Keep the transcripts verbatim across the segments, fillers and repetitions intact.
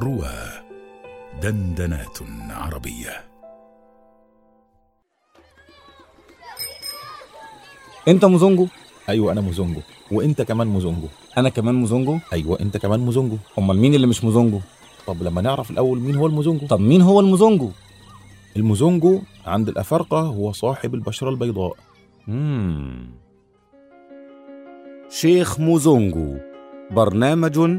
رواة دندنات عربية. انت موزونجو؟ ايوه انا موزونجو. وانت كمان موزونجو؟ انا كمان موزونجو. ايوه انت كمان موزونجو. امال مين اللي مش موزونجو؟ طب لما نعرف الاول مين هو الموزونجو. طب مين هو الموزونجو؟ الموزونجو عند الافارقه هو صاحب البشره البيضاء. امم شيخ موزونجو، برنامج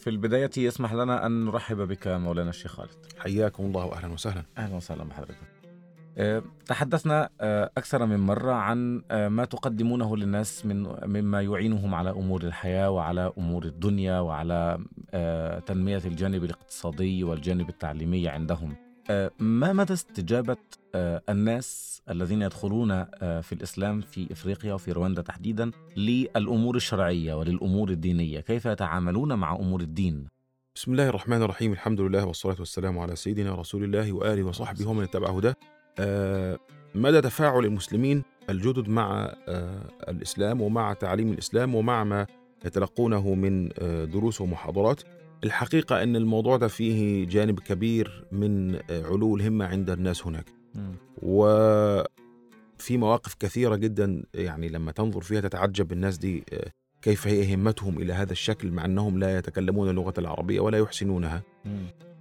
في البداية يسمح لنا أن نرحب بك مولانا الشيخ خالد. حياكم الله وأهلا وسهلا. أهلا وسهلا بحضرتك. تحدثنا أكثر من مرة عن ما تقدمونه للناس من مما يعينهم على أمور الحياة وعلى أمور الدنيا وعلى تنمية الجانب الاقتصادي والجانب التعليمي عندهم. ما مدى استجابة الناس الذين يدخلون في الإسلام في إفريقيا وفي رواندا تحديدا للأمور الشرعية وللأمور الدينية؟ كيف يتعاملون مع أمور الدين؟ بسم الله الرحمن الرحيم. الحمد لله والصلاة والسلام على سيدنا رسول الله وآله وصحبه ومن اتبع هداه. آه مدى تفاعل المسلمين الجدد مع آه الإسلام ومع تعليم الإسلام ومع ما يتلقونه من آه دروس ومحاضرات. الحقيقة أن الموضوع ده فيه جانب كبير من آه علو الهمة عند الناس هناك، وفي مواقف كثيرة جدا يعني لما تنظر فيها تتعجب الناس دي آه كيف هي همتهم إلى هذا الشكل مع أنهم لا يتكلمون اللغة العربية ولا يحسنونها.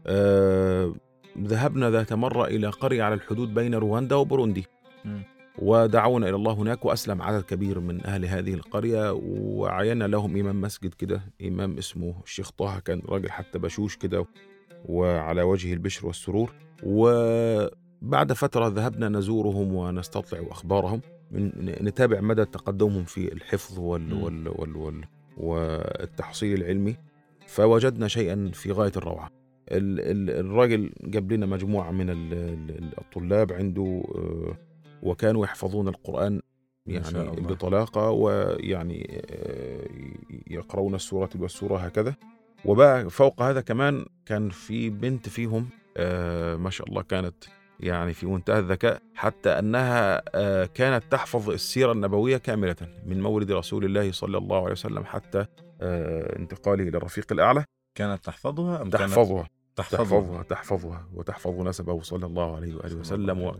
آه ذهبنا ذات مرة إلى قرية على الحدود بين رواندا وبروندي، ودعونا إلى الله هناك، وأسلم عدد كبير من أهل هذه القرية، وعينا لهم إمام مسجد كده، إمام اسمه الشيخ طه، كان راجل حتى بشوش كده وعلى وجه البشر والسرور. وبعد فترة ذهبنا نزورهم ونستطلع أخبارهم، نتابع مدى تقدمهم في الحفظ وال وال وال وال والتحصيل العلمي، فوجدنا شيئا في غاية الروعة. الراجل جاب لنا مجموعة من الطلاب عنده، وكانوا يحفظون القرآن يعني بطلاقة، ويعني يقرؤون السورة والسورة هكذا. وبقى فوق هذا كمان كان في بنت فيهم ما شاء الله كانت يعني في منتهى الذكاء، حتى أنها كانت تحفظ السيرة النبوية كاملة من مولد رسول الله صلى الله عليه وسلم حتى انتقاله إلى الرفيق الأعلى. كانت تحفظها أم تحفظها تحفظها تحفظها, تحفظها وتحفظ نسبه صلى الله عليه وآله وسلم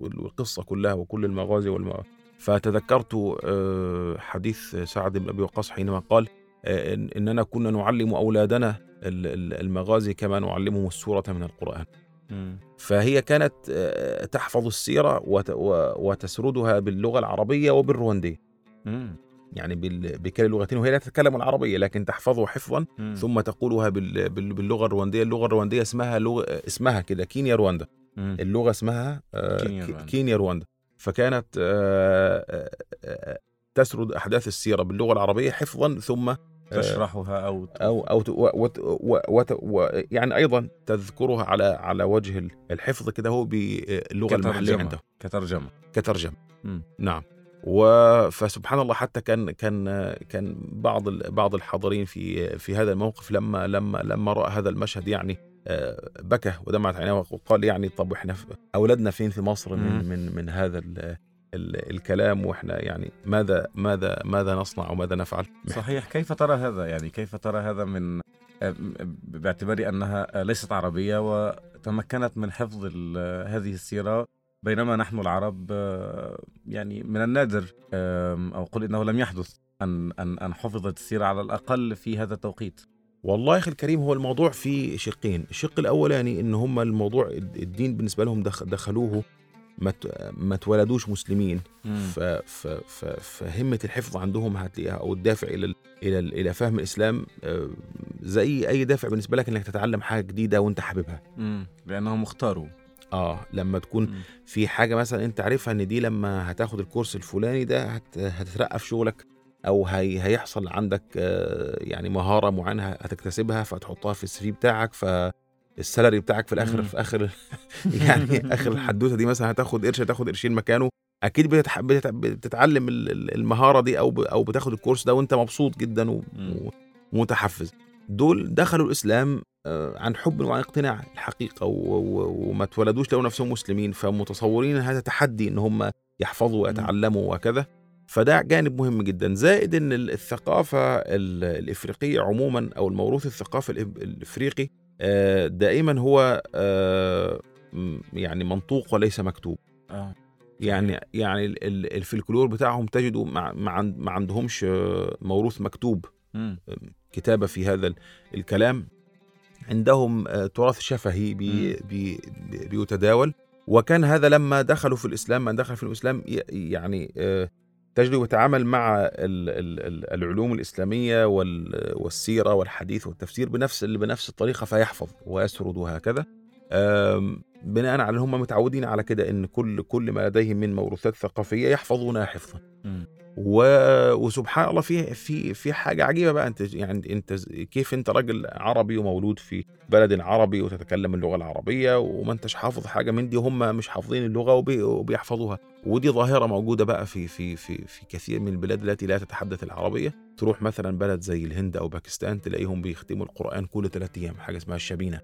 والقصة كلها وكل المغازي والم... فتذكرت حديث سعد بن أبي وقاص حينما قال إننا كنا نعلم أولادنا المغازي كما نعلمهم السورة من القرآن. فهي كانت تحفظ السيرة وتسردها باللغة العربية وبالرواندية، يعني بكل اللغتين، وهي لا تتكلم العربية لكن تحفظه حفظا م. ثم تقولها باللغة الرواندية. اللغة الرواندية اسمها لغة اسمها كده كينيارواندا، اللغة اسمها كينيارواندا. فكانت تسرد أحداث السيرة باللغة العربية حفظا، ثم تشرحها أو أو أو وت وت وت يعني أيضا تذكرها على على وجه الحفظ كده، هو باللغة المحلية عنده كترجمة كترجمة م. نعم. وفسبحان الله، حتى كان كان كان بعض بعض الحاضرين في في هذا الموقف لما لما لما رأى هذا المشهد يعني بكى ودمعت عيناه، وقال يعني طب احنا اولادنا فين في مصر من من من هذا ال ال الكلام، واحنا يعني ماذا ماذا ماذا نصنع وماذا نفعل؟ صحيح. كيف ترى هذا يعني كيف ترى هذا من باعتبار انها ليست عربية وتمكنت من حفظ هذه السيرة، بينما نحن العرب يعني من النادر أو قل إنه لم يحدث أن أن أن حفظت السيرة على الأقل في هذا التوقيت. والله أخي الكريم، هو الموضوع في شقين. الشق الأولاني إن هم الموضوع الدين بالنسبة لهم دخلوه، ما تولدوش مسلمين، فهمة الحفظ عندهم هتلاقيها، أو الدافع إلى إلى إلى فهم الإسلام زي أي دافع بالنسبة لك إنك تتعلم حاجة جديدة وأنت حاببها، لأنهم اختاروا اه لما تكون م. في حاجه مثلا انت عارفها ان دي لما هتاخد الكورس الفلاني ده هت... هتترقى في شغلك، او هي... هيحصل عندك يعني مهاره معينه هتكتسبها فتحطها في السي في بتاعك، فالسالري بتاعك في الاخر م. في اخر يعني اخر الحدوته دي مثلا هتاخد قرش هتاخد قرشين مكانه. اكيد بتتح... بتت... بتتعلم المهاره دي او ب... او بتاخد الكورس ده وانت مبسوط جدا و... ومتحفز. دول دخلوا الاسلام عن حب وعن اقتناع الحقيقة وما تولدوش لو نفسهم مسلمين، فمتصورين هذا تحدي ان هم يحفظوا ويتعلموا وكذا. فده جانب مهم جدا، زائد ان الثقافة الافريقية عموما او الموروث الثقافي الافريقي دائما هو يعني منطوق وليس مكتوب، يعني يعني الفلكلور بتاعهم تجدوا ما عندهمش موروث مكتوب كتابة في هذا الكلام، عندهم تراث شفهي بي بي بيتداول. وكان هذا لما دخلوا في الإسلام، من دخل في الإسلام يعني تجد وتعامل مع العلوم الإسلامية والسيرة والحديث والتفسير بنفس بنفس الطريقة، فيحفظ ويسرد وهكذا، بناء على هم متعودين على كده ان كل كل ما لديهم من موروثات ثقافية يحفظونها حفظا. وسبحان الله في في في حاجه عجيبه بقى، انت يعني انت كيف انت راجل عربي ومولود في بلد عربي وتتكلم اللغه العربيه وما انتش حافظ حاجه من دي، هم مش حافظين اللغه وبيحفظوها. ودي ظاهره موجوده بقى في في في في كثير من البلاد التي لا تتحدث العربيه. تروح مثلا بلد زي الهند او باكستان تلاقيهم بيختموا القران كل ثلاثة ايام، حاجه اسمها الشبينه،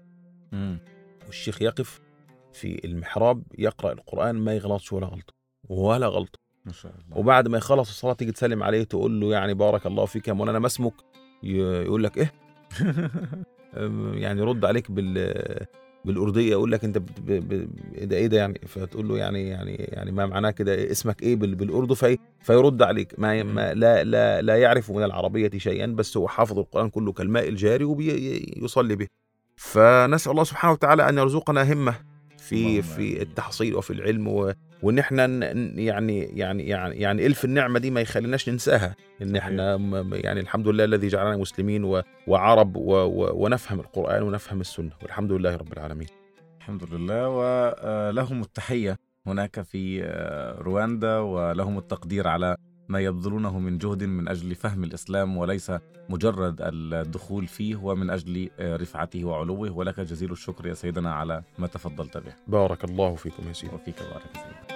امم والشيخ يقف في المحراب يقرا القران ما يغلطش ولا غلطه ولا غلطه ما شاء الله. وبعد ما يخلص الصلاة تيجي تسلم عليه تقول له يعني بارك الله فيك يا مولانا ما اسمك، يقول لك ايه يعني رد عليك بال بالأردية، يقول لك انت بت... ب... ده ايه ده يعني، فتقول له يعني يعني يعني ما معناه كده، اسمك ايه بال... بالأردو، في... فيرد عليك ما... ما لا لا لا يعرف من العربية شيئا، بس هو حافظ القرآن كله كالماء الجاري وبيصلي به. فنسأل الله سبحانه وتعالى ان يرزقنا همة في في التحصيل وفي العلم و... وان احنا يعني يعني يعني يعني الف النعمه دي ما يخليناش ننساها، ان احنا يعني الحمد لله الذي جعلنا مسلمين و... وعرب و... و... ونفهم القرآن ونفهم السنة، والحمد لله رب العالمين. الحمد لله، ولهم التحية هناك في رواندا، ولهم التقدير على ما يبذلونه من جهد من أجل فهم الإسلام، وليس مجرد الدخول فيه ومن أجل رفعته وعلوه. ولك جزيل الشكر يا سيدنا على ما تفضلت به. بارك الله فيكم يا سيدي. وفيك بارك سيدنا.